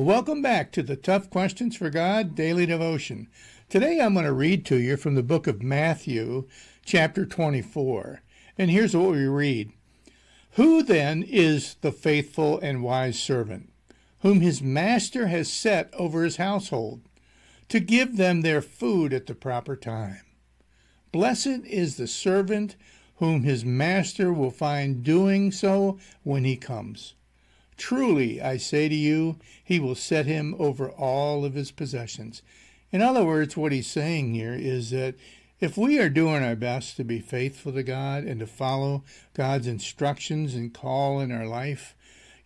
Welcome back to the Tough Questions for God Daily Devotion. Today I'm going to read to you from the book of Matthew, chapter 24. And here's what we read. Who then is the faithful and wise servant, whom his master has set over his household, to give them their food at the proper time? Blessed is the servant whom his master will find doing so when he comes. Truly, I say to you, he will set him over all of his possessions. In other words, what he's saying here is that if we are doing our best to be faithful to God and to follow God's instructions and call in our life,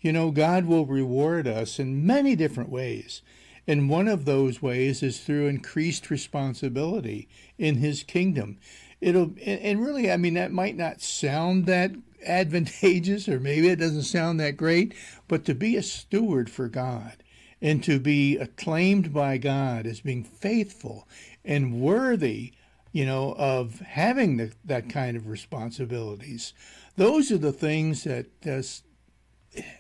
God will reward us in many different ways. And one of those ways is through increased responsibility in his kingdom. That might not sound that advantageous, or maybe it doesn't sound that great, but to be a steward for God and to be acclaimed by God as being faithful and worthy, of having that kind of responsibilities, those are the things that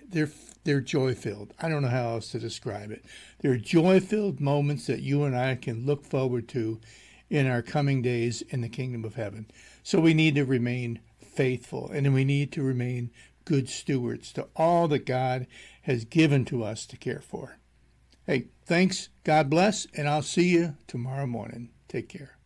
they're joy-filled. I don't know how else to describe it. They're joy-filled moments that you and I can look forward to in our coming days in the kingdom of heaven. So we need to remain faithful, and we need to remain good stewards to all that God has given to us to care for. Hey, thanks, God bless, and I'll see you tomorrow morning. Take care.